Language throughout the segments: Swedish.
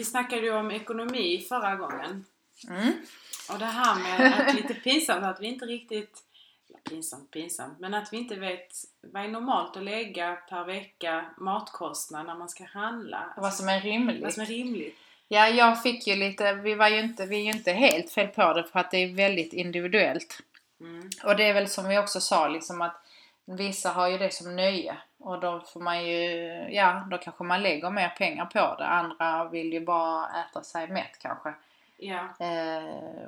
Vi snackade ju om ekonomi förra gången. Mm. Och det här med att lite pinsamt att vi inte riktigt... Pinsamt. Men att vi inte vet vad är normalt att lägga per vecka matkostnader när man ska handla. Vad som är rimligt. Ja, jag fick ju lite... Vi är ju inte helt fel på det för att det är väldigt individuellt. Mm. Och det är väl som vi också sa liksom att vissa har ju det som nöje. Och då får man ju... Ja, då kanske man lägger mer pengar på det. Andra vill ju bara äta sig mätt kanske. Ja.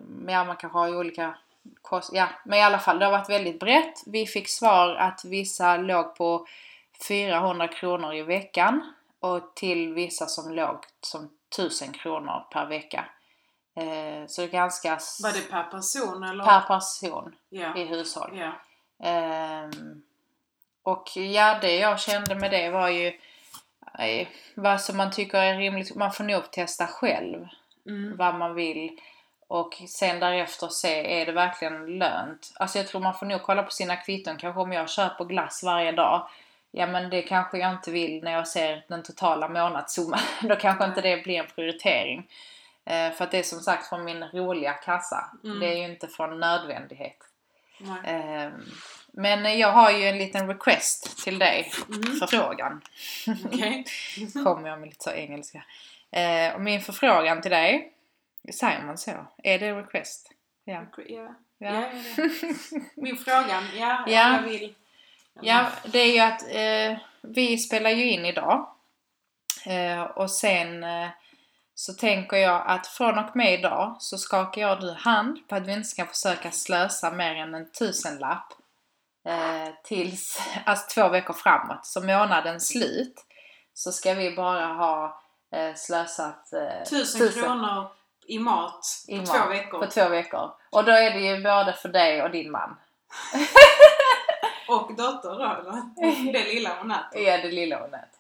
Men ja, man kanske har ju olika... Ja, men i alla fall, det har varit väldigt brett. Vi fick svar att vissa låg på 400 kronor i veckan och till vissa som låg som 1000 kronor per vecka. Så ganska... Var det per person? Eller? Per person, yeah. I hushåll. Yeah. Och ja, det jag kände med det var ju vad som man tycker är rimligt. Man får nog testa själv vad man vill. Och sen därefter se, är det verkligen lönt? Alltså jag tror man får nog kolla på sina kvitton. Kanske om jag köper glass varje dag. Ja, men det kanske jag inte vill när jag ser den totala månadssumman. Då kanske inte det blir en prioritering. För att det är som sagt från min roliga kassa. Mm. Det är ju inte från nödvändighet. Men jag har ju en liten request till dig. Förfrågan. Okay. Kommer jag med lite så engelska. Och min förfrågan till dig. Säger man så? Är det request? Ja. Ja. Min fråga. Ja. Jag vill. Ja, det är ju att vi spelar ju in idag. Och sen så tänker jag att från och med idag så skakar jag dig hand på att vi inte ska försöka slösa mer än 1000 lapp tills, alltså 2 veckor framåt. Så månadens slut så ska vi bara ha slösat 1000 kronor. I mat. 2 veckor. På 2 veckor. Och då är det ju både för dig och din man. Och dotter då, eller? Det lilla och natt. Ja, det lilla och natt.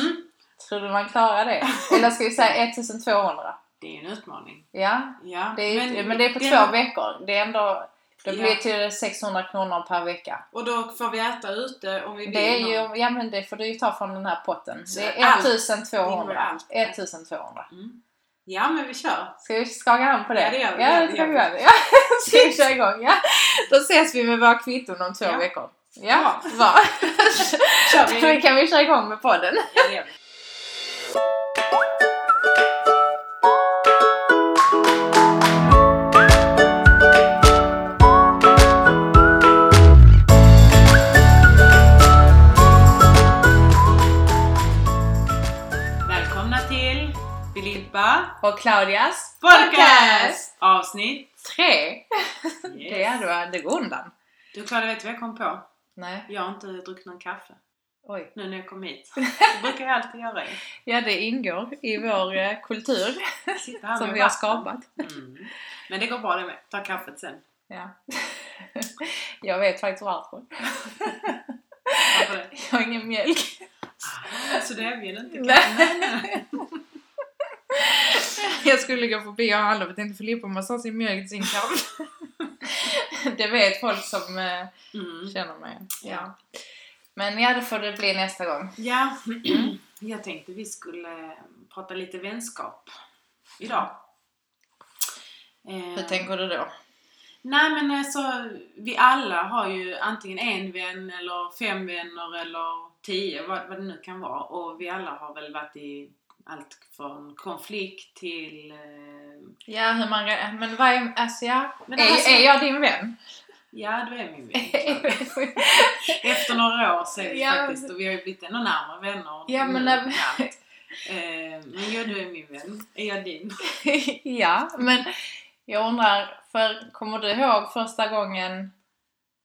Mm. Tror du man klarar det? Eller ska vi säga 1200? Det är en utmaning. Ja. Men det är på 2 veckor. Det är ändå... Det blir till 600 kronor per vecka. Och då får vi äta ute om vi vill. Det är ju, ja, men det får du ju ta från den här potten. Så det är 1200. Mm. Ja, men vi kör. Ska vi skaka hand på det? Ja, det gör vi. Ja, ska vi köra igång, ja. Då ses vi med våra kvitton om 2 veckor. Ja, va? Då kan vi köra igång med podden. Ja, det gör vi. Och Claudias podcast! Avsnitt 3. Yes. Det går undan. Du Claudia, vet du vad jag kom på? Nej. Jag har inte druckit någon kaffe. Oj. Nu när jag kom hit. Det brukar jag alltid göra. Ja, det ingår i vår kultur som vi har skapat. Mm. Men det går bra det med. Ta kaffet sen. Ja. Jag vet faktiskt varför. Varför det? Jag har ingen mjölk. Så det erbjuder inte kaffe. Jag skulle gå förbi och handla för att inte Filippa massa sin mjölk i sin kaffe. Det vet folk som känner mig. Ja. Men ja, det får det bli nästa gång. Ja, jag tänkte vi skulle prata lite vänskap idag. Hur tänker du då? Nej, men alltså, vi alla har ju antingen en vän eller 5 vänner eller 10, vad det nu kan vara. Och vi alla har väl varit i... Allt från konflikt till... Ja, hur man... Men vad är... Alltså, är jag din vän? Ja, du är min vän. Efter några år så är vi faktiskt... Och vi har ju blivit ännu närmare vänner. Ja, men... Men du är min vän. Är jag din? Ja, men jag undrar... För kommer du ihåg första gången...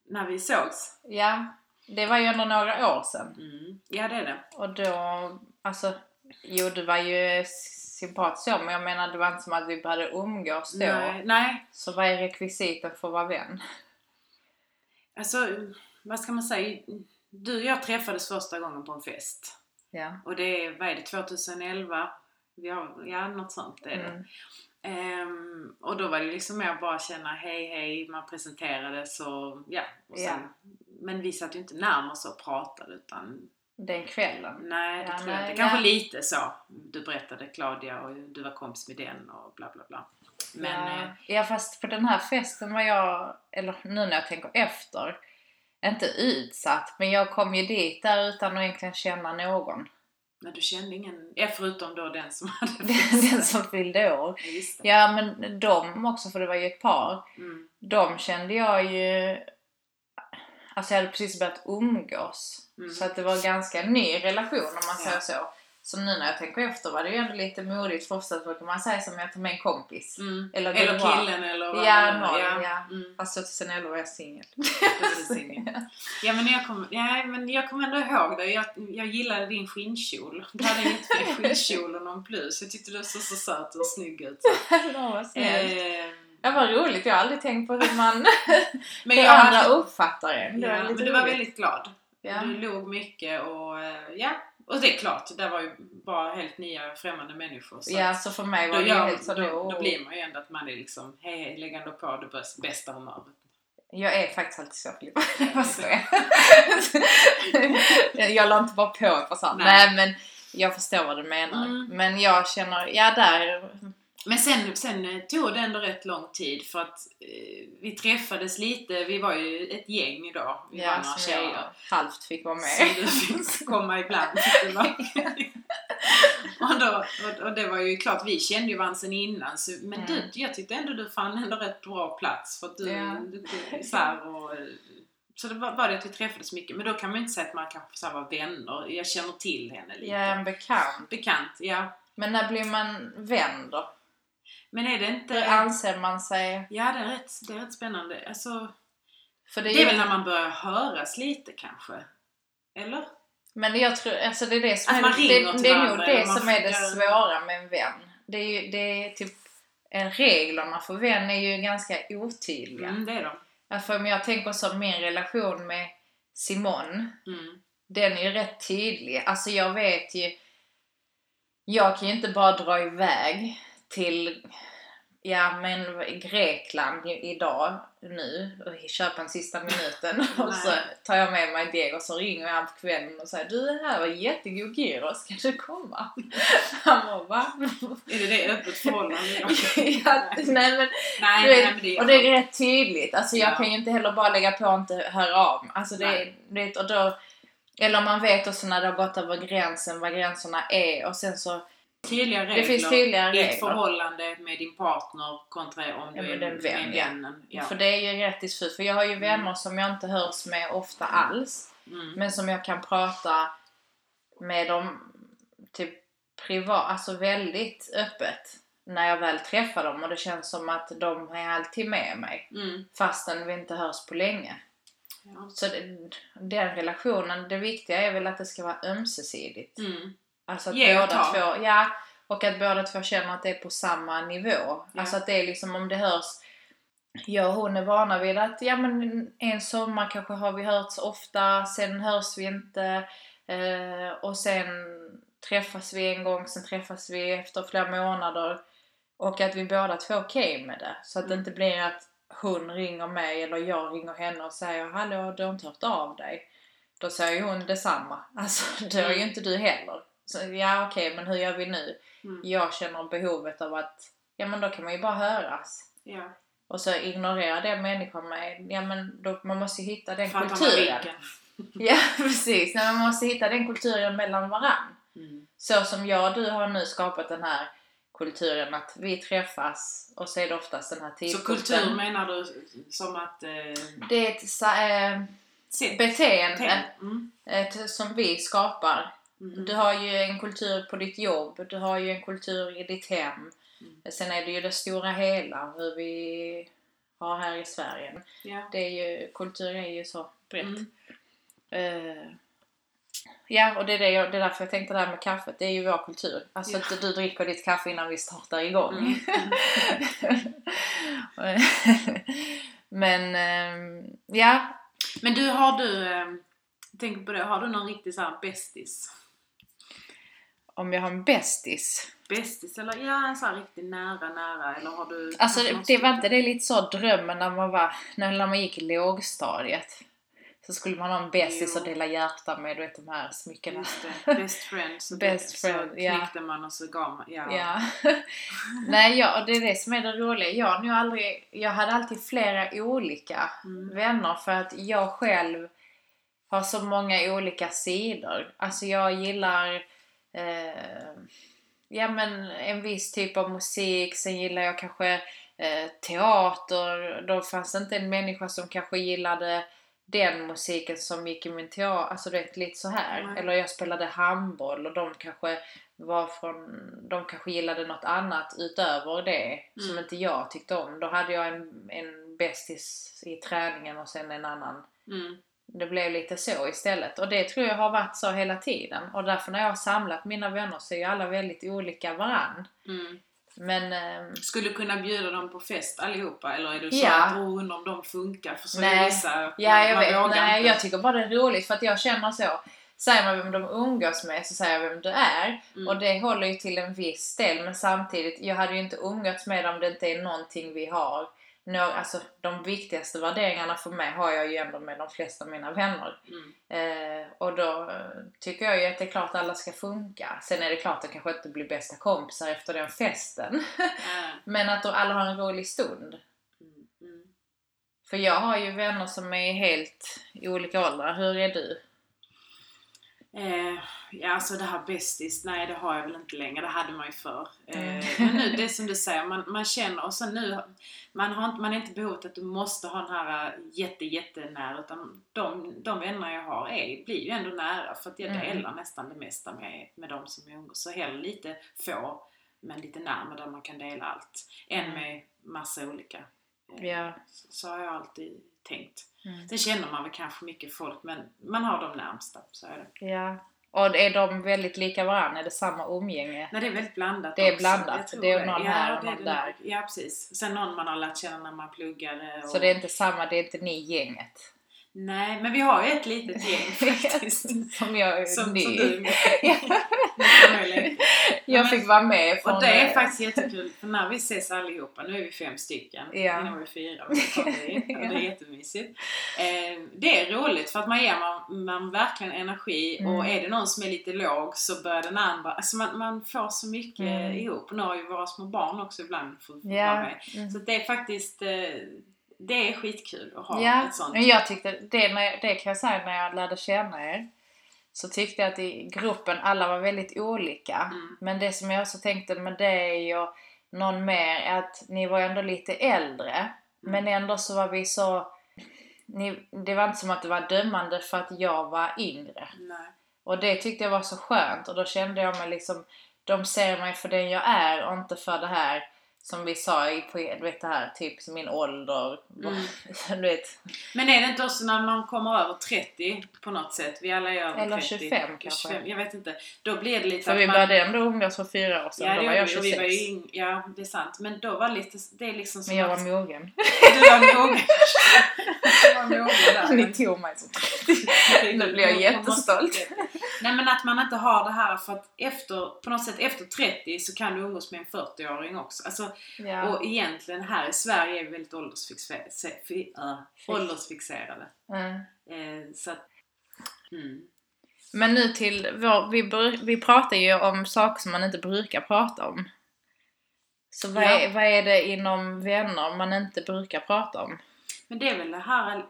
När vi sågs? Ja, det var ju ändå några år sedan. Mm. Ja, det är det. Och då... Alltså... Jo, det var ju sympatiskt, men jag menar det var inte som att vi började umgås då. Nej. Så vad är rekvisiten för att vara vän? Alltså, vad ska man säga? Du och jag träffades första gången på en fest. Ja. Och det är, vad är det, 2011? Ja, något sånt är det. Och då var det liksom mer bara känna hej, man presenterades och sen. Men vi satt ju inte närmare så och pratade utan... den kvällen. Nej, det tror jag inte. Kanske lite så. Du berättade Claudia och du var kompis med den och bla bla bla. Men, ja, fast för den här festen var jag, eller nu när jag tänker efter, inte utsatt. Men jag kom ju dit där utan att egentligen känna någon. Men du kände ingen, förutom då den som hade den som fyllde år. Ja, men de också, för det var ju ett par. Mm. De kände jag ju, alltså jag hade precis börjat umgås. Mm. Så att det var en ganska ny relation om man säger så. Som nu när jag tänker efter var det ju ändå lite modigt. Först att brukar man säga som jag tar med en kompis. Mm. Eller killen eller vad. Ja. Mm. Fast så sen eller var jag singel. Ja, men jag kommer ändå ihåg det. Jag gillade din skinnkjol. Du hade ju inte en skinnkjol och någon blus. Jag tyckte du såg så söt och snygg ut. Det var roligt. Jag har aldrig tänkt på hur man men jag andra uppfattar en. Ja, men du var väldigt glad. Ja. Du log mycket och ja. Och det är klart, det var ju bara helt nya främmande människor. Så ja, så för mig var det helt så då blir man ju ändå att man är liksom hej, läggande på det bästa humöret. Jag är faktiskt alltid så Filippa. Jag la inte bara på för sånt. Nej, men jag förstår vad du menar. Mm. Men jag känner, där... Men sen tog det ändå rätt lång tid för att vi träffades lite, vi var ju ett gäng då, vi var några tjejer. Halvt fick vara med. Så du fick komma ibland. och det var ju klart, vi kände ju varandra sen innan. Så, men jag tyckte ändå du fann ändå rätt bra plats för att du så här och... Så det var bara att vi träffades mycket. Men då kan man ju inte säga att man kanske var vänner. Jag känner till henne lite. Ja, en bekant. Bekant, ja. Men när blir man vän då? Men är det inte... Hur anser man sig? Ja, det är rätt spännande. Alltså, för det är väl när man börjar höras lite kanske. Eller? Men jag tror... Alltså det är det som att det är nog det som är det svåra med en vän. Det är typ... Reglerna för vän är ju ganska otydliga. Mm, det är de. För om jag tänker som min relation med Simon. Mm. Den är ju rätt tydlig. Alltså jag vet ju... Jag kan ju inte bara dra iväg... till Grekland idag nu och köpa en sista minuten och så tar jag med mig deg och så ringer jag på kvällen och säger du det här var jättegod gyros, ska du komma? Han bara va? Är det öppet förhållande? Nej, men det är rätt tydligt, alltså jag kan ju inte heller bara lägga på och inte höra av, alltså det och då, eller man vet också när det har gått över gränsen vad gränserna är och sen så tydliga regler. Det finns tydliga regler. Ett förhållande med din partner kontra om du är med vännen. Ja. För det är ju rätt svårt. För jag har ju vänner som jag inte hörs med ofta alls. Mm. Men som jag kan prata med dem typ privat. Alltså väldigt öppet. När jag väl träffar dem. Och det känns som att de är alltid med mig. Mm. Fastän vi inte hörs på länge. Ja. Så den relationen. Det viktiga är väl att det ska vara ömsesidigt. Mm. Alltså att båda två känner att det är på samma nivå. Ja. Alltså att det är liksom om det hörs, jag och hon är vana vid att en sommar kanske har vi hörts ofta, sen hörs vi inte och sen träffas vi en gång, sen träffas vi efter flera månader och att vi båda två är okej med det. Så att det inte blir att hon ringer mig eller jag ringer henne och säger hallå, du har inte hört av dig. Då säger hon detsamma. Alltså det är ju inte du heller. Så, men hur gör vi nu? Mm. Jag känner behovet av att då kan man ju bara höras. Ja. Och så ignorerar det människan med. Man måste hitta den kulturen. Ja, precis. Man måste hitta den kulturen mellan varann. Mm. Så som jag och du har nu skapat den här kulturen att vi träffas och så är det oftast den här tidpunkten. Så kultur menar du som att... Det är ett beteende som vi skapar. Mm. Du har ju en kultur på ditt jobb, du har ju en kultur i ditt hem. Mm. Sen är det ju det stora hela, hur vi har här i Sverige. Yeah. Det är ju, kultur är ju så brett. Och det är därför jag tänkte det här med kaffet, det är ju vår kultur. Alltså att du dricker ditt kaffe innan vi startar igång. Men du, tänk på det, har du någon riktig så här bästis? Om jag har en bästis. Bästis eller en så här riktigt nära eller har du... Alltså det var inte det lite så drömmen när man gick i lågstadiet. Så skulle man ha en bästis att dela hjärta med, du vet, de här smyckena. Best friend. Så, best friend, så knyckte man och så gav man. Nej, ja, det är det som är det roliga. Jag hade alltid flera olika vänner för att jag själv har så många olika sidor. Alltså jag gillar... en viss typ av musik. Sen gillar jag kanske teater. Då fanns det inte en människa som kanske gillade den musiken som gick i min teater. Alltså det är lite så här. Mm. Eller jag spelade handboll och de kanske gillade något annat utöver det som inte jag tyckte om. Då hade jag en bästis i träningen och sen en annan. Mm. Det blev lite så istället. Och det tror jag har varit så hela tiden. Och därför när jag har samlat mina vänner så är ju alla väldigt olika varann. Mm. Men, skulle du kunna bjuda dem på fest allihopa? Eller är det så att du undrar om de funkar? För så nej, vissa, jag vet. Nej, jag tycker bara det är roligt för att jag känner så. Säger man vem de umgås med så säger jag vem du är. Mm. Och det håller ju till en viss del. Men samtidigt, jag hade ju inte umgåtts med dem om det inte är någonting vi har. Alltså de viktigaste värderingarna för mig har jag ju ändå med de flesta av mina vänner. Mm. Och då tycker jag ju att det är klart att alla ska funka. Sen är det klart att det kanske inte blir bästa kompisar efter den festen. Men att då alla har en rolig stund. Mm. För jag har ju vänner som är helt i olika åldrar. Hur är du? Alltså det här bästis, nej det har jag väl inte längre, det hade man ju förr. Men nu, det som du säger, man känner, och sen nu man är inte behovet att du måste ha den här jättenära, utan de vänner jag har blir ju ändå nära för att jag delar nästan det mesta med de som jag umgås, så hellre lite få men lite närmare där man kan dela allt än med massa olika. Så har jag alltid tänkt. Det känner man väl kanske mycket folk, men man har de närmsta, så är det. Ja. Och är de väldigt lika varandra? Är det samma omgänge? Nej, det är väldigt blandat. Det är blandat. Det är någon här och någon där. Ja, precis. Sen någon man har lärt känna när man pluggar. Och... Så det är inte samma, det är inte ni-gänget? Nej, men vi har ju ett litet gäng faktiskt. Som jag är som du. Jag fick vara med. Och det är faktiskt jättekul. För när vi ses allihopa, nu är vi 5 stycken. Ja. Innan vi är 4. Och det är jättemysigt. Det är roligt för att man ger man verkligen energi. Och är det någon som är lite låg så börjar den andra. Alltså man får så mycket ihop. Och nu har ju våra små barn också ibland fått vara med. Så det är faktiskt... Det är skitkul att ha ett sånt. Men jag tyckte, det kan jag säga, när jag lärde känna er så tyckte jag att i gruppen alla var väldigt olika. Men det som jag också tänkte med dig och någon mer är att ni var ändå lite äldre. Men ändå så var vi så... det var inte som att det var dömande för att jag var yngre. Nej. Och det tyckte jag var så skönt. Och då kände jag mig liksom... De ser mig för den jag är och inte för det här... Som vi sa i, du vet det här, typ min ålder. Du vet. Men är det inte också när man kommer över 30 på något sätt? Vi alla är över 30. Eller 25 kanske. 25, jag vet inte. Då blir det lite för att vi började ändå umgås för 4 år sedan. Ja, då var jag 26. Ja, det är sant. Men då var lite, det är liksom som... Men jag var mogen. Du var mogen. Ni tog mig så. Nu blir jag jättestolt. Nej, men att man inte har det här för att på något sätt efter 30 så kan du umgås med en 40-åring också. Alltså, och egentligen här i Sverige är vi väldigt åldersfixerade. Så att, Men nu till vi pratar ju om saker som man inte brukar prata om. Så vad är det inom vänner man inte brukar prata om? Men det är väl det här...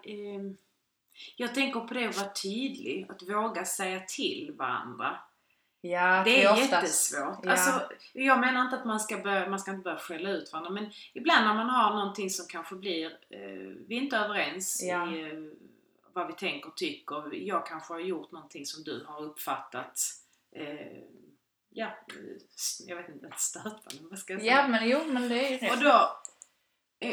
jag tänker på det att vara tydlig. Att våga säga till varandra. Ja, det är oftast jättesvårt. Ja. Alltså, jag menar inte att man ska inte börja skälla ut varandra. Men ibland när man har någonting som kanske blir... vi är inte överens i vad vi tänker och tycker. Jag kanske har gjort någonting som du har uppfattat... jag vet inte, stötande. Vad ska jag säga? Ja, men det är ju det.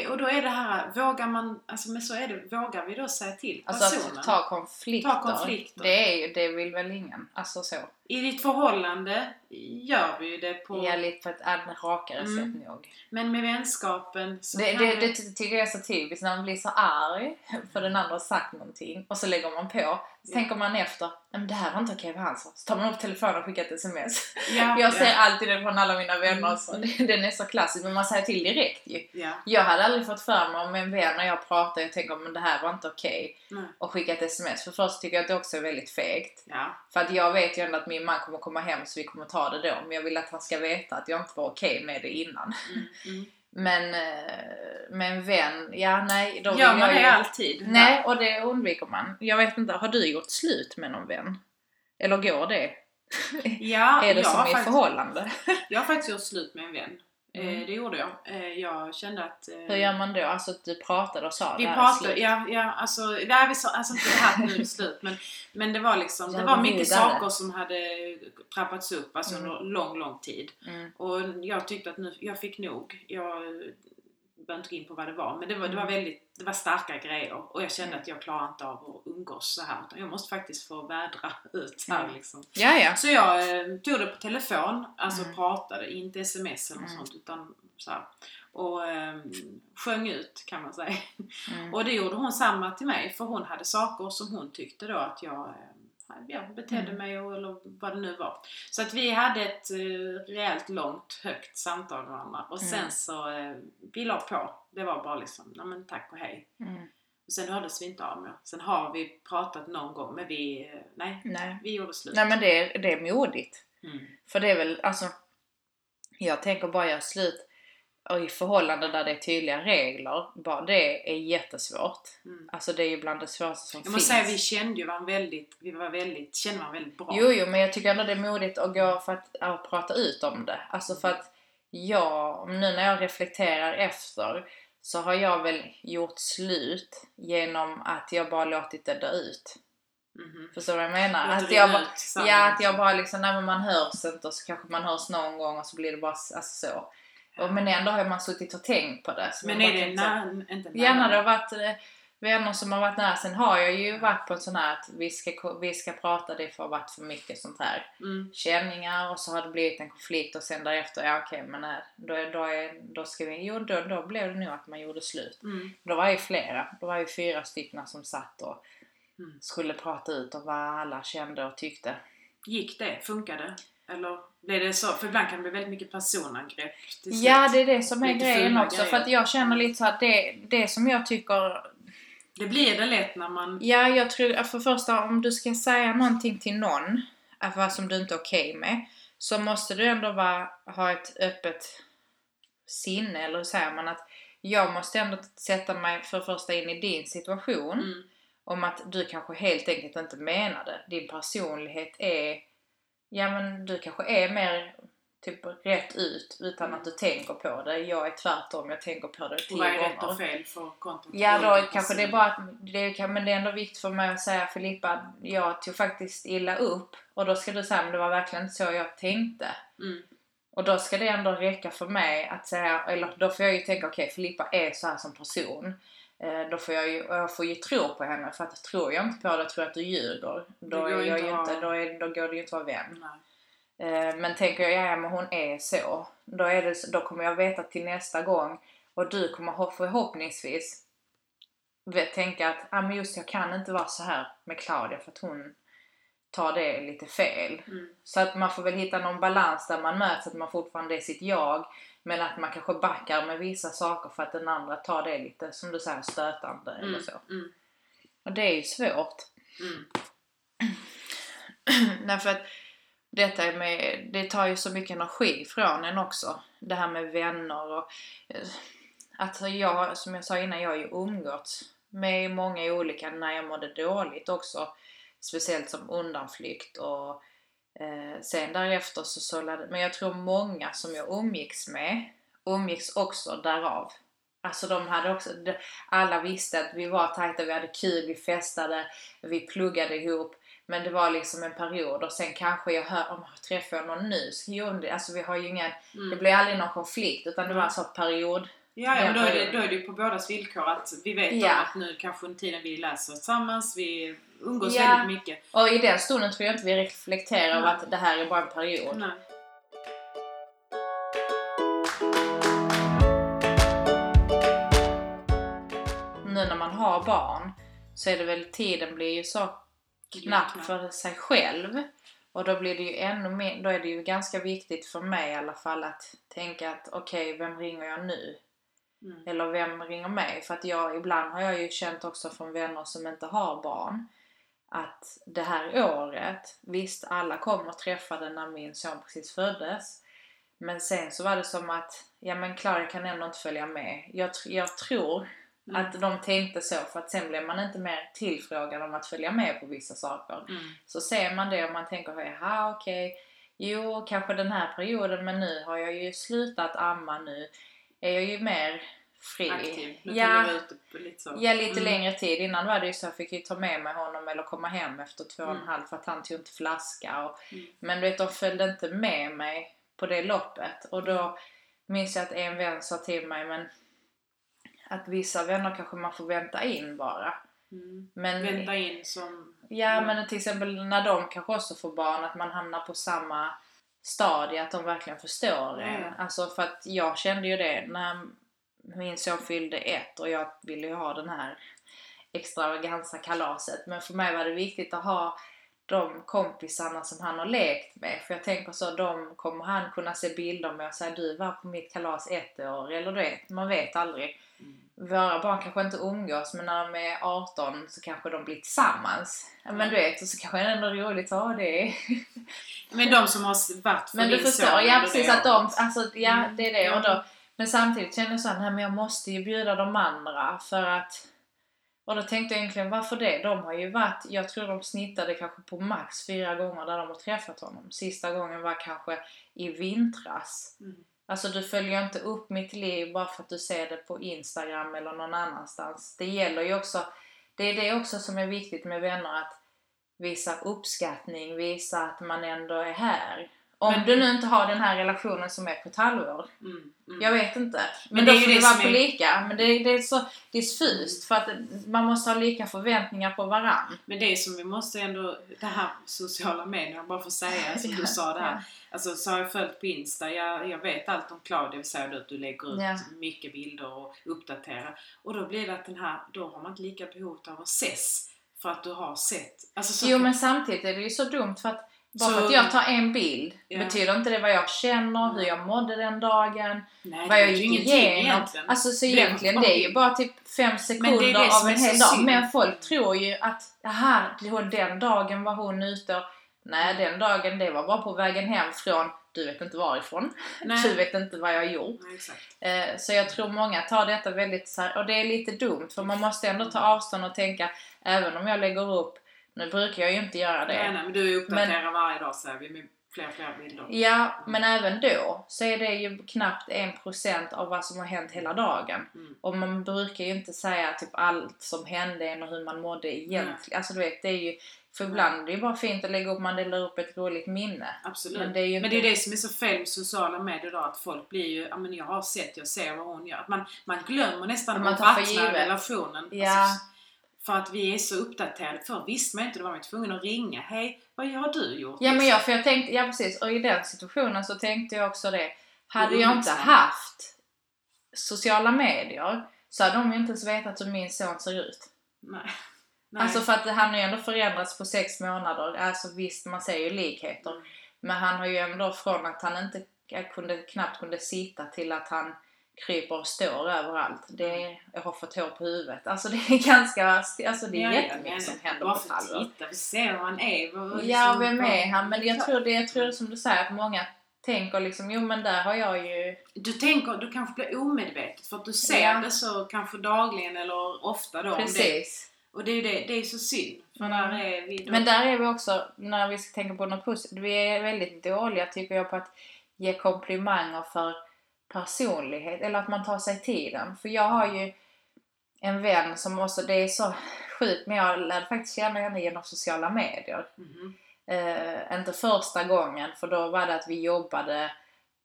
Och då är det här, vågar man, alltså men så är det, vågar vi då säga till personen? Alltså att ta konflikter. Det vill väl ingen, alltså så. I ditt förhållande, gör vi ju det på... Ja, lite på ett annat rakare sätt nog. Men med vänskapen... Så det tycker jag är så typiskt när man blir så arg för den andra har sagt någonting och så lägger man på. Så tänker man efter, men det här var inte okej för han sa. Så tar man upp telefonen och skickar ett sms. Ja, jag ser alltid det från alla mina vänner. Så den är så klassisk, men man säger till direkt ju. Ja. Jag hade aldrig fått för mig om en vän när jag pratar och tänker, men det här var inte okej. Och skicka ett sms. För först tycker jag att det också är väldigt fegt. Ja. För att jag vet ju ändå att min man kommer komma hem så vi kommer ta det då. Men jag vill att han ska veta att jag inte var okej med det innan. Men med en vän, då vill man det alltid. Nej, och det undviker man. Jag vet inte, har du gjort slut med någon vän? Eller går det? Ja, är det som i förhållande? Jag har faktiskt gjort slut med en vän. Det gjorde jag. Jag kände att... Hur gör man då? Alltså att du pratade och sa vi det här pratade, vi sa, alltså inte det här nu är slut. Men det var liksom, det var mycket saker som hade trappats upp alltså under lång tid. Och jag tyckte att nu, jag fick nog. Jag började inte gå in på vad det var. Men det var starka grejer. Och jag kände att jag klarar inte av att umgås så här. Jag måste faktiskt få vädra ut här liksom. Så jag tog det på telefon. Alltså pratade, inte sms eller sånt. Utan så här. Och sjöng ut kan man säga. Och det gjorde hon samma till mig. För hon hade saker som hon tyckte då att jag betedde mig och, eller vad det nu var. Så att vi hade ett rejält långt högt samtal med varandra. Och sen så vi la på. Det var bara liksom, nej men tack och hej. Och sen hördes vi inte av med. Sen har vi pratat någon gång men vi, vi gjorde slut. Nej men det är modigt. För det är väl, alltså jag tänker bara göra slut. Och i förhållanden där det är tydliga regler, bara det är jättesvårt. Alltså det är ju bland det svåraste som finns. Jag måste säga, kände man väldigt bra. Jo, men jag tycker ändå det är modigt att gå för att prata ut om det. Alltså för att nu när jag reflekterar efter så har jag väl gjort slut genom att jag bara låtit det dö ut. Förstår du vad jag menar? Att jag bara liksom, när man hörs inte och så kanske man hörs någon gång och så blir det bara alltså, så. Men ändå har man suttit och tänkt på det. Men är det inte nära? Gärna det har varit vänner som har varit nära. Sen har jag ju varit på en sån här att vi ska prata, det för att ha varit för mycket sånt här. Känningar och så har det blivit en konflikt och sen därefter, då blev det nog att man gjorde slut. Då var ju flera, då var ju 4 stycken som satt och skulle prata ut om vad alla kände och tyckte. Gick det? Funkade? Eller blev det så? För ibland kan det bli väldigt mycket personangrepp. Det är det som är grejen också. Grejer. För att jag känner lite så att det som jag tycker... Det blir det lätt när man... Ja, jag tror för första, om du ska säga någonting till någon som du inte är okej med, så måste du ändå ha ett öppet sinne. Eller hur säger man? Att jag måste ändå sätta mig för första in i din situation. Om att du kanske helt enkelt inte menar det. Din personlighet är... Ja, men du kanske är mer typ rätt ut utan att du tänker på det. Jag är tvärtom, jag tänker på det 10 gånger. Vad är rätt och fel för kontot? Ja, då kanske det är bara men det är ändå viktigt för mig att säga, Filippa, jag tog faktiskt illa upp. Och då ska du säga, men det var verkligen så jag tänkte. Och då ska det ändå räcka för mig att säga, eller då får jag ju tänka, okej, Filippa är så här som person. Då får jag får ju tro på henne, för att tror jag inte på det, tror jag att du ljuger, då går det ju inte att vara vän. Men tänker jag, men hon är så, då kommer jag veta till nästa gång, och du kommer förhoppningsvis tänka att men just jag kan inte vara så här med Claudia för att hon tar det lite fel. Så att man får väl hitta någon balans där man möts, att man fortfarande är sitt jag, men att man kanske backar med vissa saker för att den andra tar det lite, som du säger, stötande eller så. Och det är ju svårt. Därför att det tar ju så mycket energi från en också. Det här med vänner och att jag, som jag sa innan, jag har ju umgått med många olika när jag mådde dåligt också. Speciellt som undanflykt och sen därefter men jag tror många som jag umgicks också därav. Alltså de hade också, alla visste att vi var tajta, vi hade kul, vi festade, vi pluggade ihop. Men det var liksom en period, och sen kanske jag hör om jag träffar någon ny. Alltså vi har ju ingen, det blir aldrig någon konflikt, utan det var en sån period. Ja, men då är det ju på bådas villkor att vi vet att nu kanske under tiden vi läser tillsammans, vi umgås väldigt mycket. Och i den stunden tror jag inte vi reflekterar över att det här är bara en period. har barn så är det väl, tiden blir ju så knapp för sig själv. Och då blir det ju ännu mer, då är det ju ganska viktigt för mig i alla fall att tänka att okej, vem ringer jag nu? Mm. Eller vem ringer mig? För att ibland har jag ju känt också från vänner som inte har barn att det här året, visst alla kommer och träffade när min son precis föddes, men sen så var det som att Claudia kan ändå inte följa med. Jag tror att de tänkte så, för att sen blev man inte mer tillfrågad om att följa med på vissa saker. Mm. Så ser man det och man tänker, jaha okej, jo kanske den här perioden, men nu har jag ju slutat amma, nu är jag ju mer fri. Aktiv. Nu kan du vara ute på lite så. Ja, lite längre tid. Innan var det ju så jag fick ju ta med mig honom eller komma hem efter 2,5 för att han tog inte flaska. Men du vet, de följde inte med mig på det loppet. Och då minns jag att en vän sa till mig, men att vissa vänner kanske man får vänta in bara. Mm. Men, vänta in som... Ja, men till exempel när de kanske också får barn, att man hamnar på samma stadie, att de verkligen förstår en. Mm. Alltså, för att jag kände ju det när min son fyllde 1 och jag ville ju ha den här extravaganza kalaset. Men för mig var det viktigt att ha de kompisarna som han har lekt med. För jag tänker så, de kommer han kunna se bilder med och säga, du var på mitt kalas 1 år. Eller du vet, man vet aldrig. Våra barn kanske inte umgås, men när de är 18 så kanske de blir tillsammans. Men du vet, och så kanske det är ändå roligt att ha det. Men de som har varit för, men du förstår, ja precis, att de, alltså ja, det är det. Och då, men samtidigt känner jag så här, men jag måste ju bjuda de andra för att... Och då tänkte jag egentligen, varför det? De har ju varit, jag tror de snittade kanske på max 4 gånger där de har träffat honom. Sista gången var kanske i vintras. Mm. Alltså du följer inte upp mitt liv bara för att du ser det på Instagram eller någon annanstans. Det gäller ju också, det är det också som är viktigt med vänner, att visa uppskattning, visa att man ändå är här. Om du nu inte har den här relationen som är på ett halvår. Jag vet inte. Men det är ju det vara på lika. Men det är så diffust. För att man måste ha lika förväntningar på varann. Men det är som vi måste ändå... Det här sociala medier, bara för att säga som du sa där. Ja. Alltså så har jag följt på Insta. Jag vet allt om Claudia. Så att du lägger ut mycket bilder och uppdaterar. Och då blir det att den här... Då har man inte lika behov av att ses. För att du har sett. Alltså, så men samtidigt är det ju så dumt för att... Bara för att jag tar en bild betyder inte det vad jag känner, hur jag mådde den dagen, vad jag gick igenom. Alltså så egentligen det är ju bara typ 5 sekunder det av en hel dag. Men folk tror ju att den dagen var hon ute. Nej, den dagen det var bara på vägen hem från, du vet inte varifrån. Du vet inte vad jag gjort. Så jag tror många tar detta väldigt så här, och det är lite dumt för man måste ändå ta avstånd och tänka, även om jag lägger upp. Nu brukar jag ju inte göra det. Nej, men du är uppdaterad varje dag så här, vi med fler bilder. Ja, men även då så är det ju knappt 1% av vad som har hänt hela dagen. Mm. Och man brukar ju inte säga typ allt som hände och hur man mådde egentligen. Mm. Alltså du vet, det är ju, för ibland det är ju bara fint att lägga upp, man delar upp ett roligt minne. Absolut. Men det är ju inte... det som är så fel med sociala medier då, att folk blir ju, ja men jag har sett, jag ser vad hon gör. Att man glömmer nästan att man vattnar relationen. Ja. Alltså, för att vi är så uppdaterade. För visst man inte, då var man tvungen att ringa. Hej, vad har du gjort? Ja, men för jag tänkte, ja precis. Och i den situationen så tänkte jag också det. Hade jag inte haft sociala medier så hade de ju inte ens vetat hur min son ser ut. Nej. Alltså för att han har ju ändå förändrats på 6 månader. Alltså visst, man ser ju likheter. Men han har ju ändå från att han inte knappt kunde sitta till att han kryper och står överallt. Jag har fått hår på huvudet. Alltså det är ganska... Alltså det är jättemycket som händer på halvåret. Vi ser hur han är. Vem är han? Men jag tror som du säger att många tänker liksom, jo men där har jag ju... Du kanske blir omedvetet för att du ser det så kanske dagligen eller ofta då. Precis. Och det är så synd. Men där är vi också, när vi ska tänka på något positivt, vi är väldigt dåliga tycker jag på att ge komplimanger för personlighet, eller att man tar sig tiden. För jag har ju en vän som också, det är så sjukt, men jag lärde faktiskt känna henne genom sociala medier. Inte första gången, för då var det att vi jobbade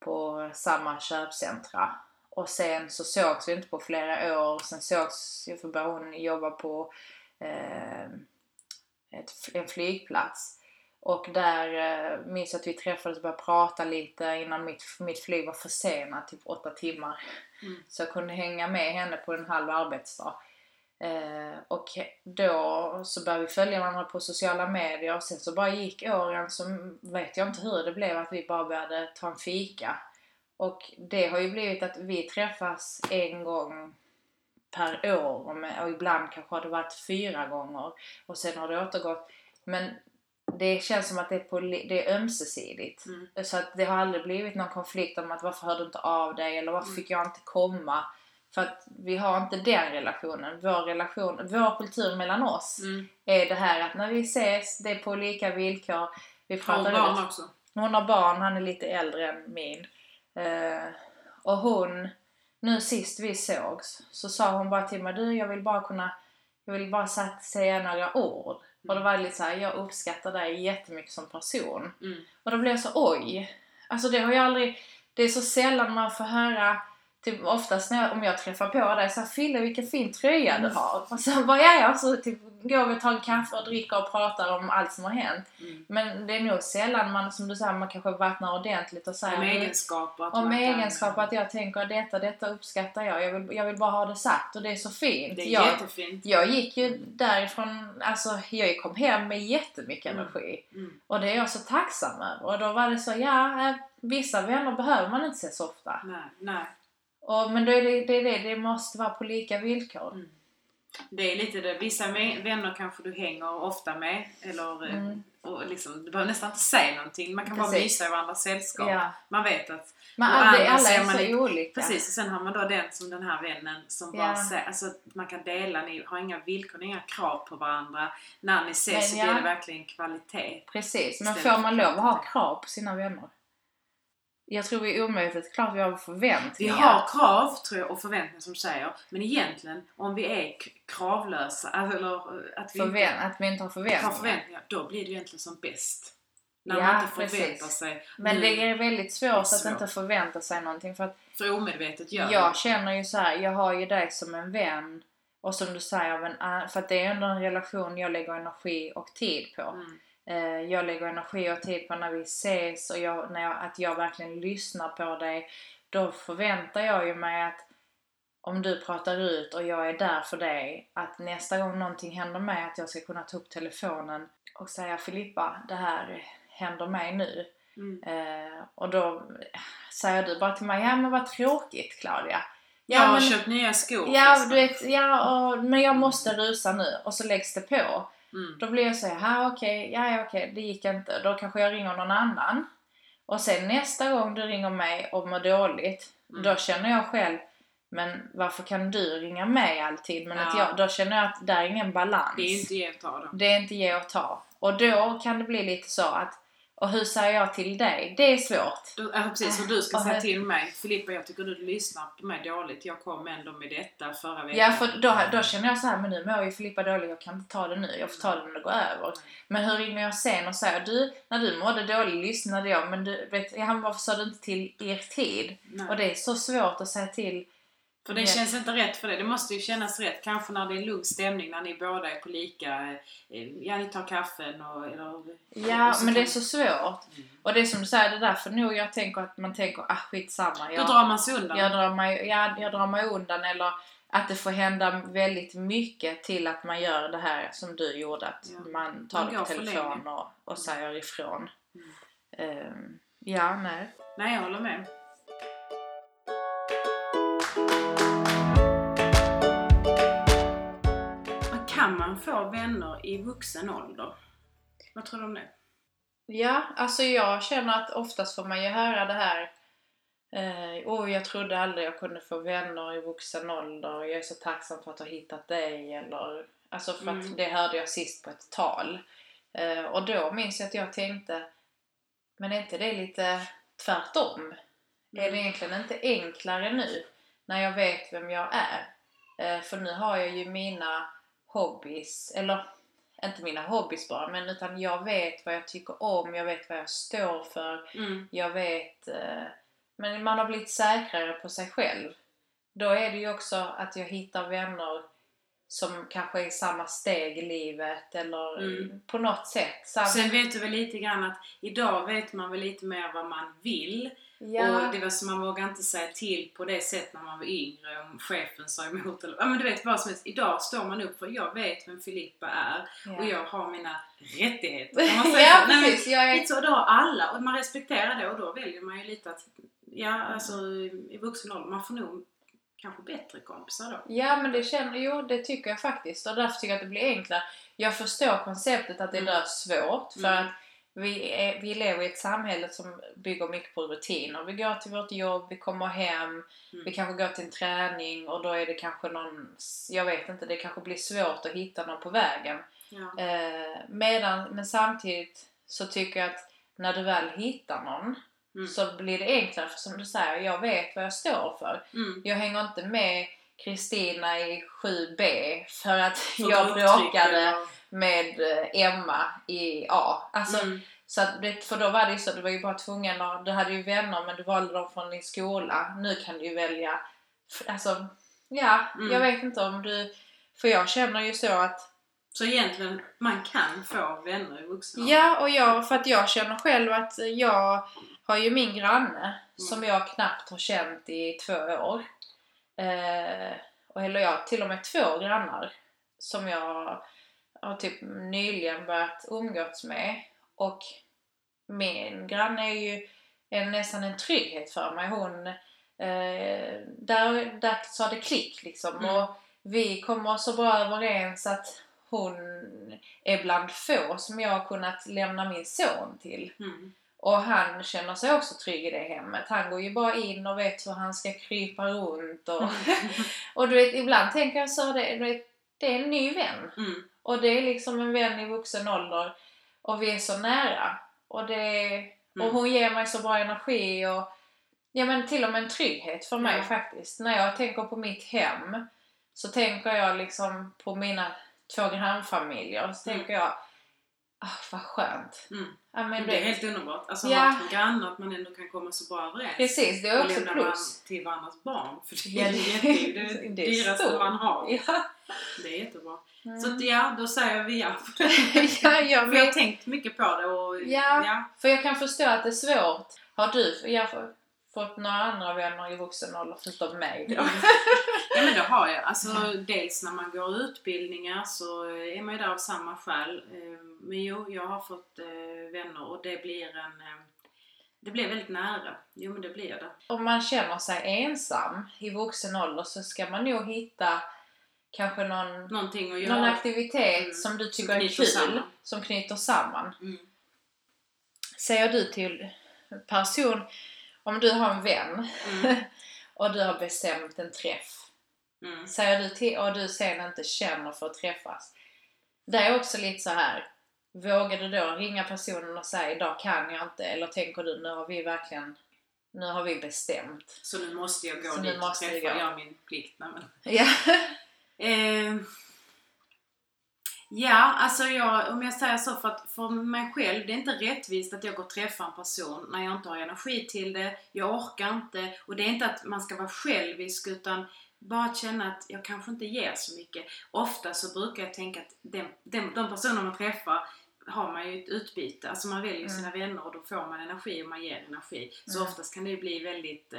på samma köpcentra och sen så sågs vi inte på flera år, sen sågs jag för hon jobba på en flygplats. Och där minns jag att vi träffades och började prata lite innan mitt flyg var försenat, typ 8 timmar. Så jag kunde hänga med henne på en halv arbetsdag. Och då så började vi följa varandra på sociala medier. Och sen så bara gick åren, så vet jag inte hur det blev, att vi bara började ta en fika. Och det har ju blivit att vi träffas en gång per år. Och ibland kanske har det varit 4 gånger. Och sen har det återgått. Men det känns som att det är ömsesidigt. Mm. Så att det har aldrig blivit någon konflikt om att varför hör du inte av dig? Eller varför fick jag inte komma? För att vi har inte den relationen. Vår kultur mellan oss är det här att när vi ses, det är på lika villkor. Vi pratar hon har barn också. Hon har barn, han är lite äldre än min. Och hon, nu sist vi sågs, så sa hon bara till mig, du, jag vill bara säga några ord. Och det var lite så här, jag uppskattar dig jättemycket som person. Mm. Och då blev jag så, oj. Alltså det har jag aldrig, det är så sällan man får höra, typ oftast om jag träffar på dig så här, Fille, vilken fin tröja du har. Och sen bara, ja, så typ går vi och tar en kaffe och dricker och pratar om allt som har hänt. Mm. Men det är nog sällan man, som du säger, man kanske vattnar ordentligt och säger. Om egenskaper. Att jag tänker detta uppskattar jag. Jag vill bara ha det sagt och det är så fint. Det är jättefint. Jag gick ju därifrån, alltså jag kom hem med jättemycket energi. Mm. Och det är jag så tacksam över. Och då var det så, ja, vissa vänner behöver man inte se så ofta. Nej. Men då är det måste vara på lika villkor. Mm. Det är lite det. Vissa vänner kanske du hänger ofta med. Eller, och liksom, du behöver nästan inte säga någonting. Man kan bara mysa i varandras sällskap. Ja. Man vet att... alla är så olika. Precis, och sen har man då den som den här vännen som bara säger... Alltså, man kan dela, ni har inga villkor, inga krav på varandra. När ni ses så blir det verkligen kvalitet. Precis, men får man lov att ha krav på sina vänner? Jag tror vi är omöjligt. Klart vi har förväntningar. Vi har krav, tror jag, och förväntningar som säger. Men egentligen, om vi är kravlösa, eller att vi inte har förväntningar, då blir det egentligen som bäst. När man inte förväntar sig. Men det är väldigt svårt att inte förvänta sig någonting. För omedvetet gör jag det. Känner ju så här, jag har ju dig som en vän. Och som du säger, för att det är ändå en relation jag lägger energi och tid på. Mm. Jag lägger energi och tid på när vi ses och att jag verkligen lyssnar på dig. Då förväntar jag ju mig att om du pratar ut och jag är där för dig, att nästa gång någonting händer mig, att jag ska kunna ta upp telefonen och säga, Filippa, det här händer mig nu. Och då säger du bara till mig, ja men vad tråkigt, Claudia. Jag har köpt nya skor. Men jag måste rusa nu. Och så läggs det på. Då blir jag så här, okej, det gick inte. Då kanske jag ringer någon annan. Och sen nästa gång du ringer mig och mår dåligt, då känner jag själv, men varför kan du ringa mig alltid? Men då känner jag att det är ingen balans. Det är inte ge och ta då. Det är inte ge och ta. Och då kan det bli lite så att, och hur säger jag till dig? Det är svårt. Precis, och du ska säga till mig, Filippa, jag tycker du lyssnar på mig dåligt. Jag kom ändå med detta förra veckan. Ja, för då känner jag så här, men nu mår ju Filippa dåligt. Jag kan inte ta det nu, jag får ta det när det går över. Men hur ringer jag sen och säger, du, när du mådde dåligt lyssnade jag. Men du vet, varför sa du inte till er tid? Nej. Och det är så svårt att säga till. För det känns inte rätt för det. Det måste ju kännas rätt. Kanske när det är lugn stämning, när ni båda är på lika. Ja, ni tar kaffen och men det är så svårt. Och det är som du säger, det där. För nu jag tänker att man tänker, skitsamma. Då drar man sig undan. Jag drar mig undan. Eller att det får hända väldigt mycket till att man gör det här som du gjorde. Att man tar upp telefonen och säger ifrån. Nej, jag håller med. Kan man få vänner i vuxen ålder? Vad tror du om det? Ja, alltså jag känner att oftast får man ju höra det här. Jag trodde aldrig jag kunde få vänner i vuxen ålder. Och jag är så tacksam för att ha hittat dig. Eller, alltså för att det hörde jag sist på ett tal. Och då minns jag att jag tänkte, men är inte det lite tvärtom? Är det egentligen inte enklare nu? När jag vet vem jag är. För nu har jag ju mina hobbies, eller inte mina hobbies bara, men utan jag vet vad jag tycker om, jag vet vad jag står för, jag vet, men man har blivit säkrare på sig själv. Då är det ju också att jag hittar vänner som kanske är i samma steg i livet eller på något sätt. Sen vet du väl lite grann att idag vet man väl lite mer vad man vill. Ja. Och det var som man vågade inte säga till på det sätt när man var yngre, om chefen sa emot eller, ja men du vet vad som helst. Idag står man upp för jag vet vem Filippa är, ja. Och jag har mina rättigheter. Kan man säga, ja precis. Det har alla och man respekterar det och då väljer man ju lite att, ja alltså i vuxen ålder, man får nog kanske bättre kompisar då. Ja men det känner jag, det tycker jag faktiskt, och därför tycker jag att det blir enklare. Jag förstår konceptet att det är svårt för att vi lever i ett samhälle som bygger mycket på rutiner. Vi går till vårt jobb, vi kommer hem, vi kanske går till en träning och då är det kanske någon, jag vet inte, det kanske blir svårt att hitta någon på vägen. Ja. Men samtidigt så tycker jag att när du väl hittar någon så blir det enklare, för som du säger, jag vet vad jag står för. Jag hänger inte med Kristina i 7B för att jag bråkade med Emma i A. Alltså, så att, för då var det ju så, du var ju bara tvungen att, du hade ju vänner men du valde dem från din skola. Nu kan du ju välja, alltså, ja, jag vet inte om du, för jag känner ju så att, så egentligen, man kan få vänner i vuxna. Ja, och jag, för att jag känner själv att jag har ju min granne som jag knappt har känt i 2 år. Eller jag till och med 2 grannar som jag har typ nyligen börjat umgås med. Och min granne är ju nästan en trygghet för mig. Hon, där sa det klick liksom. Och vi kommer så bra överens att hon är bland få som jag har kunnat lämna min son till. Och han känner sig också trygg i det hemmet. Han går ju bara in och vet hur han ska krypa runt. Och du vet, ibland tänker jag så, det är en ny vän. Och det är liksom en vän i vuxen ålder. Och vi är så nära. Och hon ger mig så bra energi. Och, ja, men till och med en trygghet för mig faktiskt. När jag tänker på mitt hem så tänker jag liksom på mina 2 grannfamiljer. Så tänker jag, vad skönt. Men det är helt underbart. Alltså att grann, att man ändå kan komma så bra överens. Precis, det är också plus. Man till varandras barn. För det är det dyraste man har. Ja. Det är jättebra. Så att, då säger vi ja. För jag har tänkt mycket på det. Och, för jag kan förstå att det är svårt. Har du fått några andra vänner i vuxen ålder förutom mig? Ja, men det har jag. Alltså, dels när man går utbildningar så är man ju där av samma skäl. Men jo, jag har fått vänner och det blir väldigt nära. Jo, men det blir det. Om man känner sig ensam i vuxen ålder så ska man nog hitta kanske någon aktivitet som du tycker är kul samman. Som knyter samman. Säger du till person, om du har en vän och du har bestämt en träff, säger du till, och du sen inte känner för att träffas, det är också lite så här, vågar du då ringa personen och säga idag kan jag inte, eller tänker du nu har vi bestämt så nu måste jag gå så dit och träffa, jag har min plikt. Ja, alltså om jag säger så, för mig själv, det är inte rättvist att jag går och träffar en person när jag inte har energi till det, jag orkar inte, och det är inte att man ska vara självisk utan bara känna att jag kanske inte ger så mycket. Ofta så brukar jag tänka att de personer man träffar har man ju ett utbyte, alltså man väljer sina vänner och då får man energi och man ger energi, så oftast kan det ju bli väldigt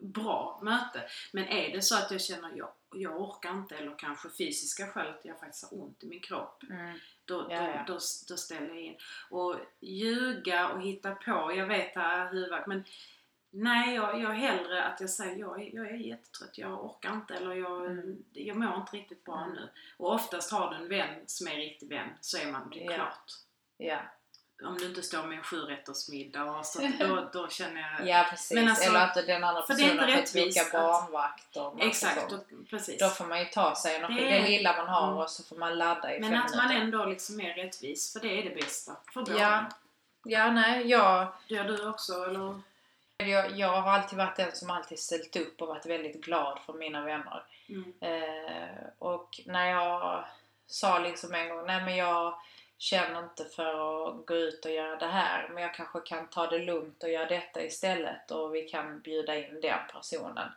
bra möte. Men är det så att jag känner jag orkar inte, eller kanske fysiska skäl att jag faktiskt har ont i min kropp, då ställer jag in. Och ljuga och hitta på, jag vet här huvudvärk, men nej, jag hellre att jag säger jag är jättetrött, jag orkar inte, eller jag mår inte riktigt bra nu. Och oftast har du en vän som är riktig vän, så är man klart. Ja. Om du inte står med en 7-rättersmiddag så då känner jag... Ja, precis. Men alltså, eller att den andra personen har fått vika barnvakt. Exakt, precis. Då får man ju ta sig det lilla man har och så får man ladda i 5 minuter. Men att man ändå liksom är rättvis, för det är det bästa för barnen. Ja, nej, jag... Gör du också, eller... Jag har alltid varit den som alltid ställt upp och varit väldigt glad för mina vänner. Och när jag sa liksom en gång, nej men jag... känner inte för att gå ut och göra det här, men jag kanske kan ta det lugnt och göra detta istället, och vi kan bjuda in den personen.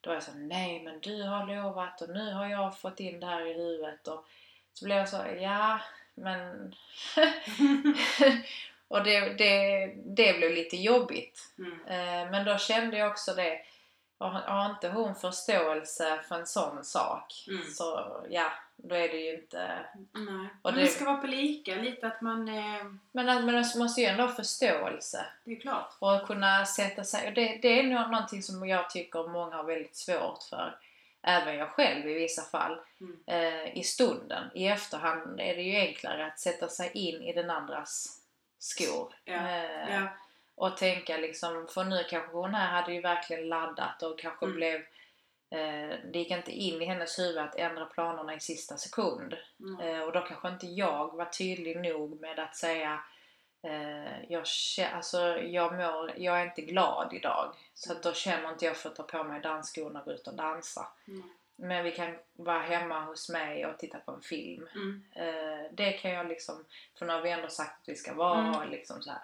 Då är jag så, nej men du har lovat och nu har jag fått in det här i huvudet, och så blev jag så, ja men Och det blev lite jobbigt. Men då kände jag också det. Har inte hon förståelse för en sån sak, så ja, då är det ju inte... Nej. Och det ska vara på lika, lite att man... Men måste ju ändå ha förståelse. Det är klart. Och kunna sätta sig... Och det är nog någonting som jag tycker många har väldigt svårt för. Även jag själv i vissa fall. I stunden, i efterhand är det ju enklare att sätta sig in i den andras skor. Ja. Och tänka liksom, för nu kanske hon här hade ju verkligen laddat och kanske blev... det gick inte in i hennes huvud att ändra planerna i sista sekund. Och då kanske inte jag var tydlig nog med att säga jag är inte glad idag, så att då känner inte jag för att ta på mig dansskorna och gå ut och dansa. Men vi kan vara hemma hos mig och titta på en film. Det kan jag liksom, för nu har vi ändå sagt att vi ska vara liksom så här.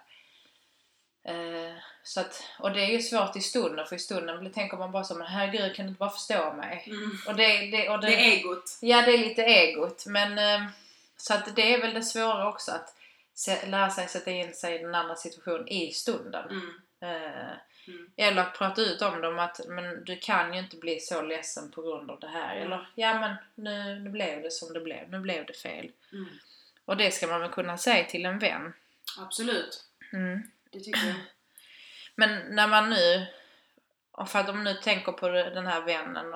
Så att, och det är ju svårt i stunden, för i stunden tänker man bara så, men herregud, kan du inte bara förstå mig? Och det är egot. Ja, det är lite egot, men så att det är väl det svåra också, att lära sig sätta in sig i den andra situationen i stunden. Eller att prata ut om dem, att men du kan ju inte bli så ledsen på grund av det här, eller ja, men nu blev det som det blev, nu blev det fel. Och det ska man väl kunna säga till en vän. Absolut. Det tycker jag. Men när man nu, för att de nu tänker på den här vännen